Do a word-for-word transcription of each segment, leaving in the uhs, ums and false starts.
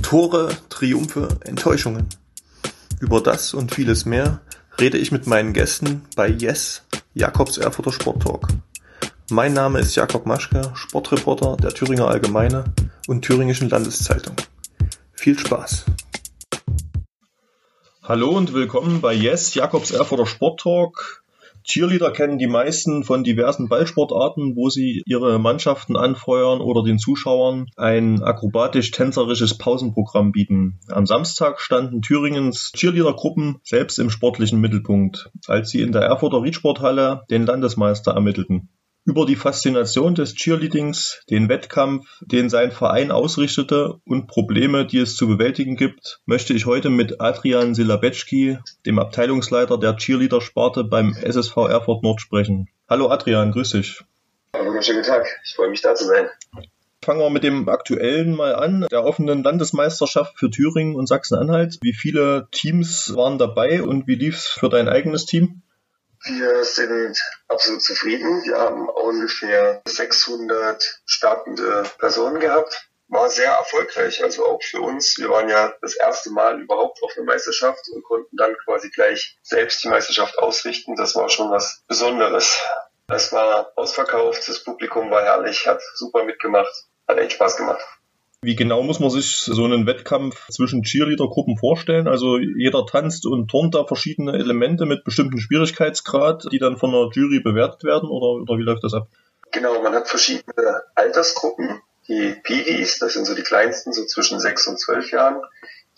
Tore, Triumphe, Enttäuschungen. Über das und vieles mehr rede ich mit meinen Gästen bei Yes, Jakobs Erfurter Sporttalk. Mein Name ist Jakob Maschke, Sportreporter der Thüringer Allgemeine und Thüringischen Landeszeitung. Viel Spaß! Hallo und willkommen bei Yes, Jakobs Erfurter Sporttalk. Cheerleader kennen die meisten von diversen Ballsportarten, wo sie ihre Mannschaften anfeuern oder den Zuschauern ein akrobatisch-tänzerisches Pausenprogramm bieten. Am Samstag standen Thüringens Cheerleader-Gruppen selbst im sportlichen Mittelpunkt, als sie in der Erfurter Riedsporthalle den Landesmeister ermittelten. Über die Faszination des Cheerleadings, den Wettkampf, den sein Verein ausrichtete und Probleme, die es zu bewältigen gibt, möchte ich heute mit Adrian Silabetschki, dem Abteilungsleiter der Cheerleader-Sparte beim S S V Erfurt Nord, sprechen. Hallo Adrian, grüß dich. Wunderschönen Tag, ich freue mich da zu sein. Fangen wir mit dem Aktuellen mal an, der offenen Landesmeisterschaft für Thüringen und Sachsen-Anhalt. Wie viele Teams waren dabei und wie lief es für dein eigenes Team? Wir sind absolut zufrieden. Wir haben ungefähr sechshundert startende Personen gehabt. War sehr erfolgreich, also auch für uns. Wir waren ja das erste Mal überhaupt auf einer Meisterschaft und konnten dann quasi gleich selbst die Meisterschaft ausrichten. Das war schon was Besonderes. Es war ausverkauft, das Publikum war herrlich, hat super mitgemacht, hat echt Spaß gemacht. Wie genau muss man sich so einen Wettkampf zwischen Cheerleader-Gruppen vorstellen? Also jeder tanzt und turnt da verschiedene Elemente mit bestimmten Schwierigkeitsgrad, die dann von der Jury bewertet werden, oder, oder wie läuft das ab? Genau, man hat verschiedene Altersgruppen. Die Piggies, das sind so die kleinsten, so zwischen sechs und zwölf Jahren.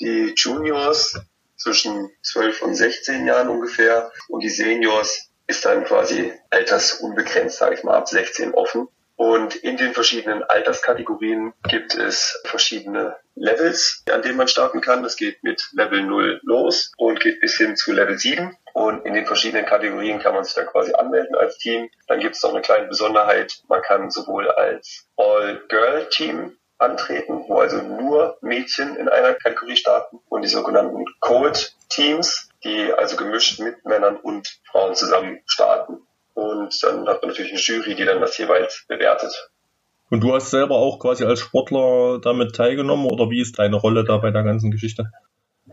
Die Juniors zwischen zwölf und sechzehn Jahren ungefähr. Und die Seniors ist dann quasi altersunbegrenzt, sage ich mal, ab sechzehn offen. Und in den verschiedenen Alterskategorien gibt es verschiedene Levels, an denen man starten kann. Das geht mit Level null los und geht bis hin zu Level sieben. Und in den verschiedenen Kategorien kann man sich dann quasi anmelden als Team. Dann gibt es noch eine kleine Besonderheit. Man kann sowohl als All-Girl-Team antreten, wo also nur Mädchen in einer Kategorie starten, und die sogenannten Coed-Teams, die also gemischt mit Männern und Frauen zusammen starten. Und dann hat man natürlich eine Jury, die dann das jeweils bewertet. Und du hast selber auch quasi als Sportler damit teilgenommen, oder wie ist deine Rolle da bei der ganzen Geschichte?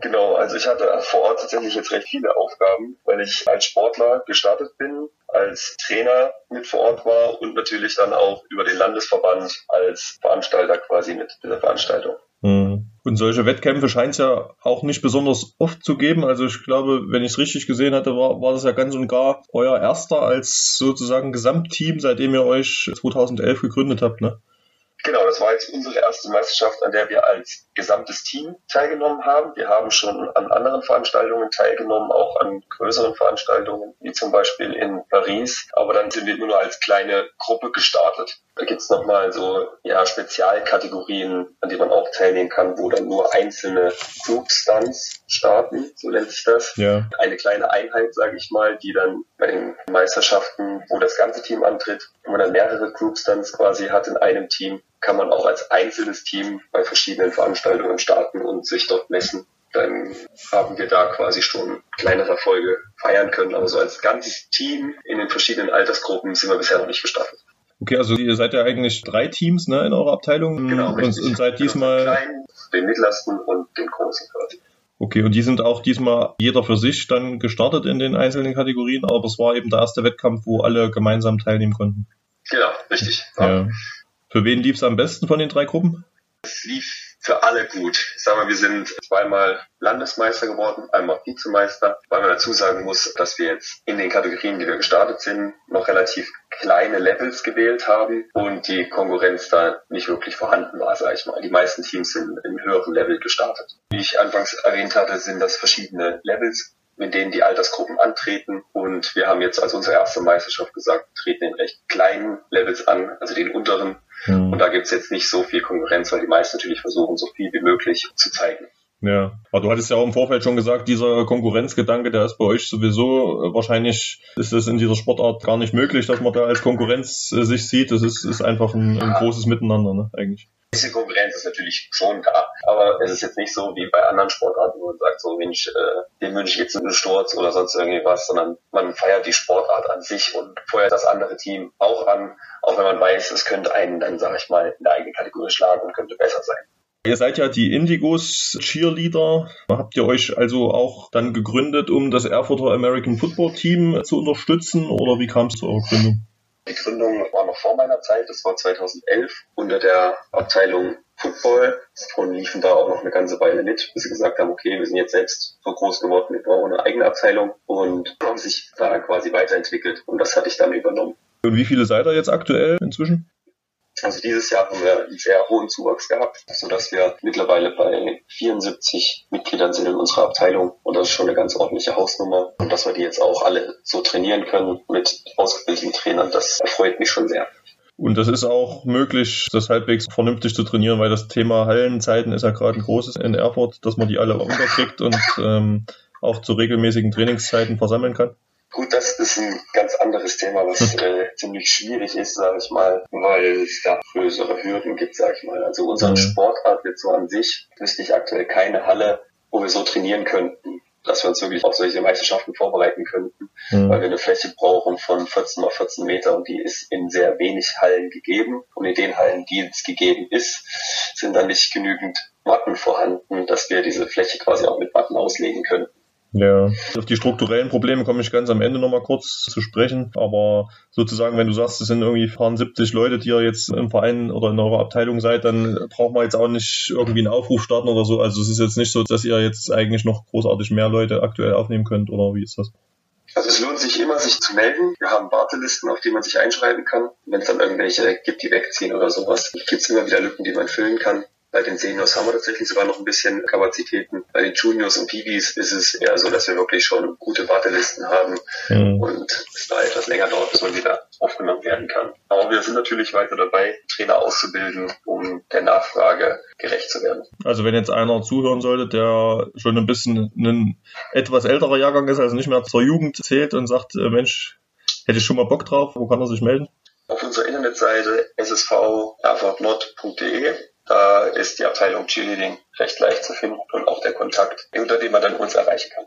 Genau, also ich hatte vor Ort tatsächlich jetzt recht viele Aufgaben, weil ich als Sportler gestartet bin, als Trainer mit vor Ort war und natürlich dann auch über den Landesverband als Veranstalter quasi mit dieser Veranstaltung. Mhm. Und solche Wettkämpfe scheint es ja auch nicht besonders oft zu geben. Also ich glaube, wenn ich es richtig gesehen hatte, war, war das ja ganz und gar euer erster als sozusagen Gesamtteam, seitdem ihr euch zweitausendelf gegründet habt, ne? Genau, das war jetzt unsere erste Meisterschaft, an der wir als gesamtes Team teilgenommen haben. Wir haben schon an anderen Veranstaltungen teilgenommen, auch an größeren Veranstaltungen, wie zum Beispiel in Paris. Aber dann sind wir nur als kleine Gruppe gestartet. Da gibt es nochmal so ja, Spezialkategorien, an denen man auch teilnehmen kann, wo dann nur einzelne Group-Stunts starten, so nennt sich das. Ja. Eine kleine Einheit, sage ich mal, die dann bei den Meisterschaften, wo das ganze Team antritt, wenn man dann mehrere Group-Stunts quasi hat in einem Team, kann man auch als einzelnes Team bei verschiedenen Veranstaltungen starten und sich dort messen. Dann haben wir da quasi schon kleinere Erfolge feiern können. Aber so als ganzes Team in den verschiedenen Altersgruppen sind wir bisher noch nicht gestartet. Okay, also ihr seid ja eigentlich drei Teams, ne, in eurer Abteilung. Genau, und, und seid diesmal... Den kleinen, den mittlersten und den großen quasi. Okay, und die sind auch diesmal jeder für sich dann gestartet in den einzelnen Kategorien, aber es war eben der erste Wettkampf, wo alle gemeinsam teilnehmen konnten. Genau, richtig. Ja. Ja. Für wen lief es am besten von den drei Gruppen? Es lief für alle gut. Ich sag mal, wir sind zweimal Landesmeister geworden, einmal Vizemeister, weil man dazu sagen muss, dass wir jetzt in den Kategorien, die wir gestartet sind, noch relativ kleine Levels gewählt haben und die Konkurrenz da nicht wirklich vorhanden war, sag ich mal. Die meisten Teams sind im höheren Level gestartet. Wie ich anfangs erwähnt hatte, sind das verschiedene Levels, in denen die Altersgruppen antreten, und wir haben jetzt als unsere erste Meisterschaft gesagt, treten in recht kleinen Levels an, also den unteren. Und da gibt es jetzt nicht so viel Konkurrenz, weil die meisten natürlich versuchen, so viel wie möglich zu zeigen. Ja, aber du hattest ja auch im Vorfeld schon gesagt, dieser Konkurrenzgedanke, der ist bei euch sowieso, wahrscheinlich ist es in dieser Sportart gar nicht möglich, dass man da als Konkurrenz sich sieht. Das ist, ist einfach ein, ein großes Miteinander, ne, eigentlich. bisschen Konkurrenz ist natürlich schon da, aber es ist jetzt nicht so wie bei anderen Sportarten, wo man sagt, so Mensch, äh, dem wünsche ich jetzt einen Sturz oder sonst irgendwie was, sondern man feiert die Sportart an sich und feuert das andere Team auch an, auch wenn man weiß, es könnte einen dann, sage ich mal, in der eigenen Kategorie schlagen und könnte besser sein. Ihr seid ja die Indigos Cheerleader. Habt ihr euch also auch dann gegründet, um das Erfurter American Football Team zu unterstützen, oder wie kam es zu eurer Gründung? Die Gründung war noch vor meiner Zeit, das war zweitausendelf, unter der Abteilung Football und liefen da auch noch eine ganze Weile mit, bis sie gesagt haben, okay, wir sind jetzt selbst so groß geworden, wir brauchen eine eigene Abteilung, und haben sich da quasi weiterentwickelt, und das hatte ich dann übernommen. Und wie viele seid ihr jetzt aktuell inzwischen? Also dieses Jahr haben wir einen sehr hohen Zuwachs gehabt, sodass wir mittlerweile bei vierundsiebzig Mitgliedern sind in unserer Abteilung, und das ist schon eine ganz ordentliche Hausnummer. Und dass wir die jetzt auch alle so trainieren können mit ausgebildeten Trainern, das erfreut mich schon sehr. Und das ist auch möglich, das halbwegs vernünftig zu trainieren, weil das Thema Hallenzeiten ist ja gerade ein großes in Erfurt, dass man die alle unterkriegt und ähm, auch zu regelmäßigen Trainingszeiten versammeln kann. Gut, das ist ein ganz anderes Thema, was äh, ziemlich schwierig ist, sage ich mal, weil es da größere Hürden gibt, sage ich mal. Also unseren Sportart jetzt so an sich wüsste ich aktuell keine Halle, wo wir so trainieren könnten, dass wir uns wirklich auf solche Meisterschaften vorbereiten könnten, mhm. weil wir eine Fläche brauchen von vierzehn mal vierzehn Meter, und die ist in sehr wenig Hallen gegeben. Und in den Hallen, die es gegeben ist, sind dann nicht genügend Matten vorhanden, dass wir diese Fläche quasi auch mit Matten auslegen können. Ja, auf die strukturellen Probleme komme ich ganz am Ende nochmal kurz zu sprechen, aber sozusagen, wenn du sagst, es sind irgendwie siebzig Leute, die ihr jetzt im Verein oder in eurer Abteilung seid, dann braucht man jetzt auch nicht irgendwie einen Aufruf starten oder so, also es ist jetzt nicht so, dass ihr jetzt eigentlich noch großartig mehr Leute aktuell aufnehmen könnt, oder wie ist das? Also es lohnt sich immer, sich zu melden. Wir haben Wartelisten, auf die man sich einschreiben kann. Wenn es dann irgendwelche gibt, die wegziehen oder sowas, gibt es immer wieder Lücken, die man füllen kann. Bei den Seniors haben wir tatsächlich sogar noch ein bisschen Kapazitäten. Bei den Juniors und Pibis ist es eher so, dass wir wirklich schon gute Wartelisten haben mhm. und es da etwas länger dauert, bis man wieder aufgenommen werden kann. Aber wir sind natürlich weiter dabei, Trainer auszubilden, um der Nachfrage gerecht zu werden. Also wenn jetzt einer zuhören sollte, der schon ein bisschen ein etwas älterer Jahrgang ist, also nicht mehr zur Jugend zählt und sagt, Mensch, hätte ich schon mal Bock drauf, wo kann er sich melden? Auf unserer Internetseite s s v erfurt nord punkt d e. Da ist die Abteilung Cheerleading recht leicht zu finden und auch der Kontakt, unter dem man dann uns erreichen kann.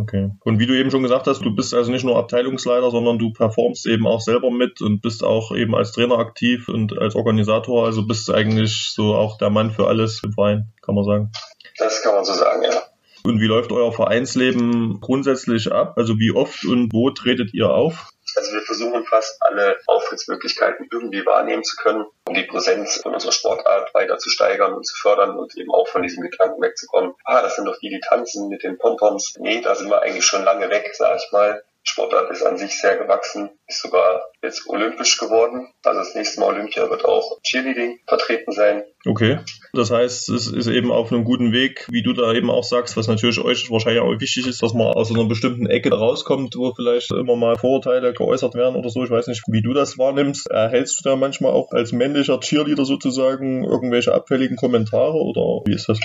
Okay. Und wie du eben schon gesagt hast, du bist also nicht nur Abteilungsleiter, sondern du performst eben auch selber mit und bist auch eben als Trainer aktiv und als Organisator. Also bist du eigentlich so auch der Mann für alles im Verein, kann man sagen. Das kann man so sagen, ja. Und wie läuft euer Vereinsleben grundsätzlich ab? Also wie oft und wo tretet ihr auf? Also wir versuchen fast alle Auftrittsmöglichkeiten irgendwie wahrnehmen zu können, um die Präsenz von unserer Sportart weiter zu steigern und zu fördern und eben auch von diesem Gedanken wegzukommen. Ah, das sind doch die, die tanzen mit den Pompons. Nee, da sind wir eigentlich schon lange weg, sag ich mal. Sportart ist an sich sehr gewachsen, ist sogar jetzt olympisch geworden. Also das nächste Mal Olympia wird auch Cheerleading vertreten sein. Okay, das heißt, es ist eben auf einem guten Weg, wie du da eben auch sagst, was natürlich euch wahrscheinlich auch wichtig ist, dass man aus einer bestimmten Ecke rauskommt, wo vielleicht immer mal Vorurteile geäußert werden oder so. Ich weiß nicht, wie du das wahrnimmst. Erhältst du da manchmal auch als männlicher Cheerleader sozusagen irgendwelche abfälligen Kommentare, oder wie ist das?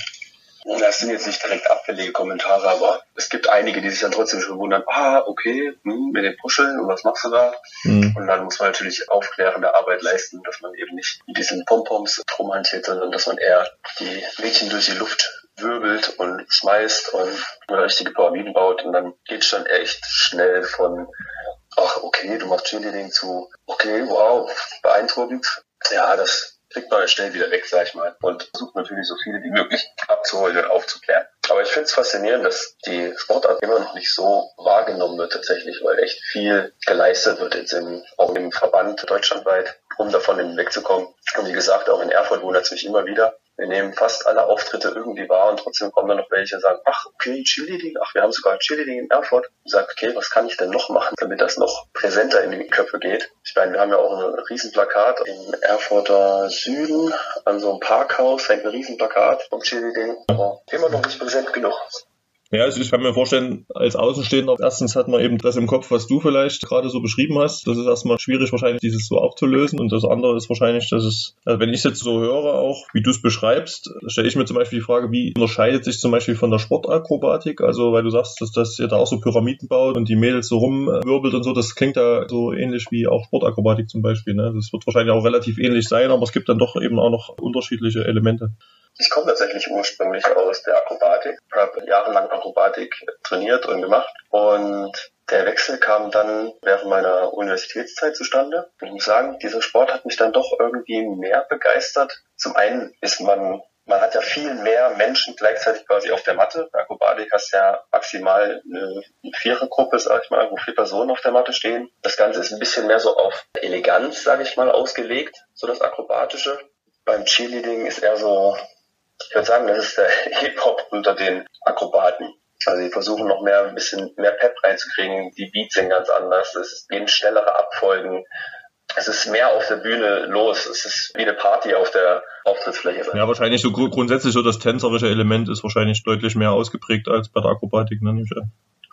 Das sind jetzt nicht direkt abfällige Kommentare, aber es gibt einige, die sich dann trotzdem schon wundern, ah, okay, hm, mit den Puscheln und was machst du da? Mhm. Und dann muss man natürlich aufklärende Arbeit leisten, dass man eben nicht mit diesen Pompoms rumhantiert, sondern dass man eher die Mädchen durch die Luft wirbelt und schmeißt und eine richtige Pyramiden baut, und dann geht's schon echt schnell von, ach, okay, du machst Cheerleading, zu, okay, wow, beeindruckend. Ja, das kriegt man schnell wieder weg, sag ich mal, und versucht natürlich so viele wie möglich abzuholen und aufzuklären. Aber ich finde es faszinierend, dass die Sportart immer noch nicht so wahrgenommen wird tatsächlich, weil echt viel geleistet wird jetzt im, auch im Verband deutschlandweit, um davon hinwegzukommen. Und wie gesagt, auch in Erfurt wundert es mich immer wieder. Wir nehmen fast alle Auftritte irgendwie wahr, und trotzdem kommen dann noch welche und sagen, ach, okay, Cheerleading, ach, wir haben sogar Cheerleading in Erfurt. Und sagen, okay, was kann ich denn noch machen, damit das noch präsenter in die Köpfe geht? Ich meine, wir haben ja auch ein Riesenplakat im Erfurter Süden, an so einem Parkhaus hängt ein Riesenplakat vom Cheerleading, aber immer noch nicht präsent genug. Ja, also ich kann mir vorstellen, als Außenstehender, erstens hat man eben das im Kopf, was du vielleicht gerade so beschrieben hast. Das ist erstmal schwierig, wahrscheinlich dieses so aufzulösen. Und das andere ist wahrscheinlich, dass es, also wenn ich es jetzt so höre, auch wie du es beschreibst, stelle ich mir zum Beispiel die Frage, wie unterscheidet sich zum Beispiel von der Sportakrobatik? Also weil du sagst, dass das ihr da auch so Pyramiden baut und die Mädels so rumwirbelt und so, das klingt ja so ähnlich wie auch Sportakrobatik zum Beispiel. Ne? Das wird wahrscheinlich auch relativ ähnlich sein, aber es gibt dann doch eben auch noch unterschiedliche Elemente. Ich komme tatsächlich ursprünglich aus der Akrobatik, habe jahrelang Akrobatik trainiert und gemacht und der Wechsel kam dann während meiner Universitätszeit zustande. Ich muss sagen, dieser Sport hat mich dann doch irgendwie mehr begeistert. Zum einen ist man, man hat ja viel mehr Menschen gleichzeitig quasi auf der Matte. Bei Akrobatik hast du ja maximal eine Vierergruppe, sag ich mal, wo vier Personen auf der Matte stehen. Das Ganze ist ein bisschen mehr so auf Eleganz, sag ich mal, ausgelegt, so das Akrobatische. Beim Cheerleading ist eher so... Ich würde sagen, das ist der Hip-Hop unter den Akrobaten. Also die versuchen noch mehr, ein bisschen mehr Pep reinzukriegen. Die Beats sind ganz anders. Es gehen schnellere Abfolgen. Es ist mehr auf der Bühne los. Es ist wie eine Party auf der Auftrittsfläche. Ja, wahrscheinlich so gr- grundsätzlich so das tänzerische Element ist wahrscheinlich deutlich mehr ausgeprägt als bei der Akrobatik, ne?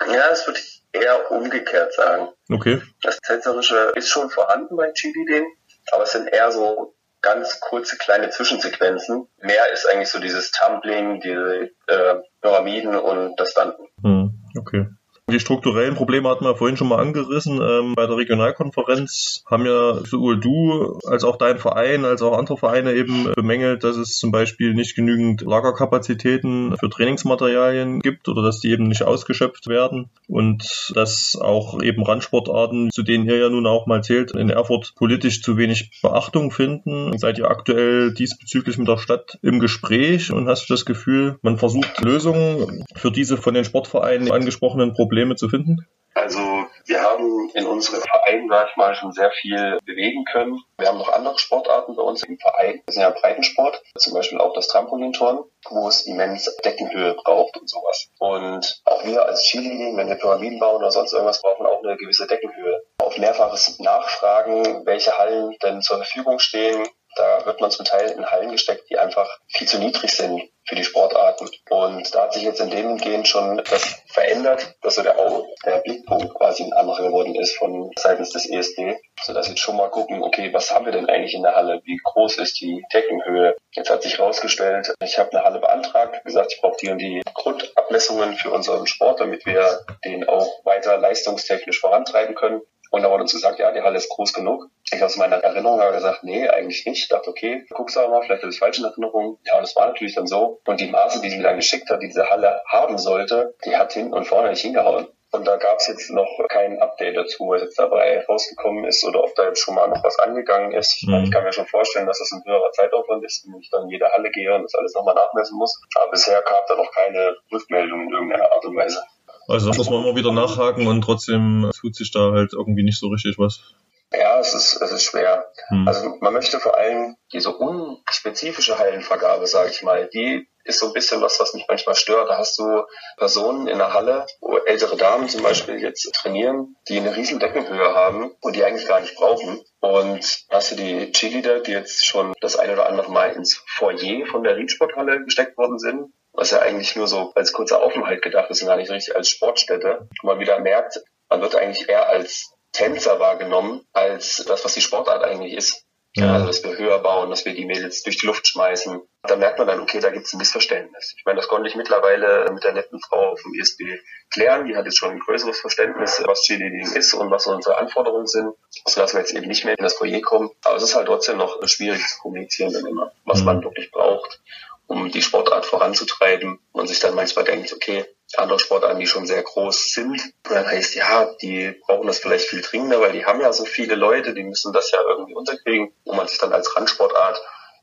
Ja, das würde ich eher umgekehrt sagen. Okay. Das tänzerische ist schon vorhanden bei Cheerleading, aber es sind eher so ganz kurze, kleine Zwischensequenzen. Mehr ist eigentlich so dieses Tumbling, diese äh, Pyramiden und das Stunten. Hm, okay. Die strukturellen Probleme hatten wir vorhin schon mal angerissen. Ähm, bei der Regionalkonferenz haben ja sowohl du als auch dein Verein, als auch andere Vereine eben bemängelt, dass es zum Beispiel nicht genügend Lagerkapazitäten für Trainingsmaterialien gibt oder dass die eben nicht ausgeschöpft werden und dass auch eben Randsportarten, zu denen ihr ja nun auch mal zählt, in Erfurt politisch zu wenig Beachtung finden. Seid ihr aktuell diesbezüglich mit der Stadt im Gespräch und hast du das Gefühl, man versucht Lösungen für diese von den Sportvereinen angesprochenen Probleme zu finden? Also wir haben in unserem Verein, sag ich mal, schon sehr viel bewegen können. Wir haben noch andere Sportarten bei uns im Verein. Das ist ja Breitensport, zum Beispiel auch das Trampolinturnen, wo es immens Deckenhöhe braucht und sowas. Und auch wir als Cheerleading, wenn wir Pyramiden bauen oder sonst irgendwas, brauchen auch eine gewisse Deckenhöhe. Auf mehrfaches Nachfragen, welche Hallen denn zur Verfügung stehen, da wird man zum Teil in Hallen gesteckt, die einfach viel zu niedrig sind für die Sportarten. Und da hat sich jetzt in dem Gehen schon etwas verändert, dass so der, Auge, der Blickpunkt quasi ein anderer geworden ist von seitens des E S D. Sodass wir jetzt schon mal gucken, okay, was haben wir denn eigentlich in der Halle? Wie groß ist die Deckenhöhe? Jetzt hat sich herausgestellt, ich habe eine Halle beantragt, gesagt, ich brauche die und die Grundabmessungen für unseren Sport, damit wir den auch weiter leistungstechnisch vorantreiben können. Und da wurde uns gesagt, ja, die Halle ist groß genug. Ich aus meiner Erinnerung habe gesagt, nee, eigentlich nicht. Ich dachte, okay, guck's aber mal, vielleicht habe ich falsche Erinnerungen. Ja, und das war natürlich dann so. Und die Maße, die sie mir dann geschickt hat, die diese Halle haben sollte, die hat hinten und vorne nicht hingehauen. Und da gab's jetzt noch kein Update dazu, was jetzt dabei rausgekommen ist oder ob da jetzt schon mal noch was angegangen ist. Mhm. Ich kann mir schon vorstellen, dass das ein höherer Zeitaufwand ist, wenn ich dann in jede Halle gehe und das alles nochmal nachmessen muss. Aber bisher gab da noch keine Rückmeldung in irgendeiner Art und Weise. Also da muss man immer wieder nachhaken und trotzdem tut sich da halt irgendwie nicht so richtig was. Ja, es ist, es ist schwer. Hm. Also man möchte vor allem diese unspezifische Hallenvergabe, sage ich mal, die ist so ein bisschen was, was mich manchmal stört. Da hast du Personen in der Halle, wo ältere Damen zum Beispiel jetzt trainieren, die eine riesen Deckenhöhe haben und die eigentlich gar nicht brauchen. Und hast du die Cheerleader, die jetzt schon das ein oder andere Mal ins Foyer von der Riedsporthalle gesteckt worden sind, was ja eigentlich nur so als kurzer Aufenthalt gedacht ist und gar nicht richtig als Sportstätte. Und man wieder merkt, man wird eigentlich eher als Tänzer wahrgenommen, als das, was die Sportart eigentlich ist. Ja. Also, dass wir höher bauen, dass wir die Mädels durch die Luft schmeißen. Da merkt man dann, okay, da gibt es ein Missverständnis. Ich meine, das konnte ich mittlerweile mit der netten Frau auf dem E S B klären. Die hat jetzt schon ein größeres Verständnis, was Cheerleading ist und was unsere Anforderungen sind. Sodass wir jetzt eben nicht mehr in das Foyer kommen. Aber es ist halt trotzdem noch schwierig zu kommunizieren, dann immer, was mhm. man wirklich braucht, um die Sportart voranzutreiben und sich dann manchmal denkt, okay, andere Sportarten, die schon sehr groß sind, und dann heißt, ja, die brauchen das vielleicht viel dringender, weil die haben ja so viele Leute, die müssen das ja irgendwie unterkriegen, wo man sich dann als Randsportart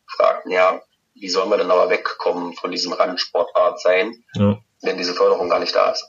fragt, ja, wie sollen wir denn aber wegkommen von diesem Randsportart sein, ja, wenn diese Förderung gar nicht da ist.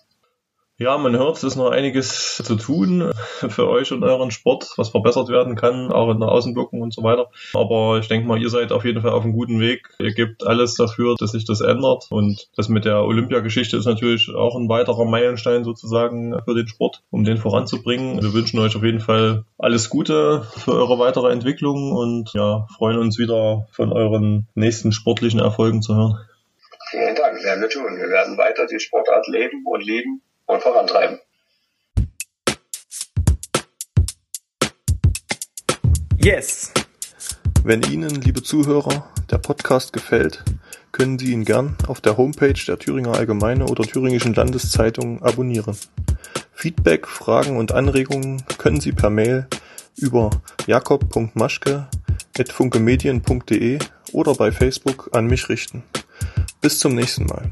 Ja, man hört, es ist noch einiges zu tun für euch und euren Sport, was verbessert werden kann, auch in der Außenwirkung und so weiter. Aber ich denke mal, ihr seid auf jeden Fall auf einem guten Weg. Ihr gebt alles dafür, dass sich das ändert. Und das mit der Olympiageschichte ist natürlich auch ein weiterer Meilenstein sozusagen für den Sport, um den voranzubringen. Wir wünschen euch auf jeden Fall alles Gute für eure weitere Entwicklung und ja, freuen uns wieder von euren nächsten sportlichen Erfolgen zu hören. Vielen Dank, werden wir tun. Wir werden weiter die Sportart leben und lieben und vorantreiben. Yes! Wenn Ihnen, liebe Zuhörer, der Podcast gefällt, können Sie ihn gern auf der Homepage der Thüringer Allgemeine oder Thüringischen Landeszeitung abonnieren. Feedback, Fragen und Anregungen können Sie per Mail über jakob punkt maschke at funkemedien punkt de oder bei Facebook an mich richten. Bis zum nächsten Mal.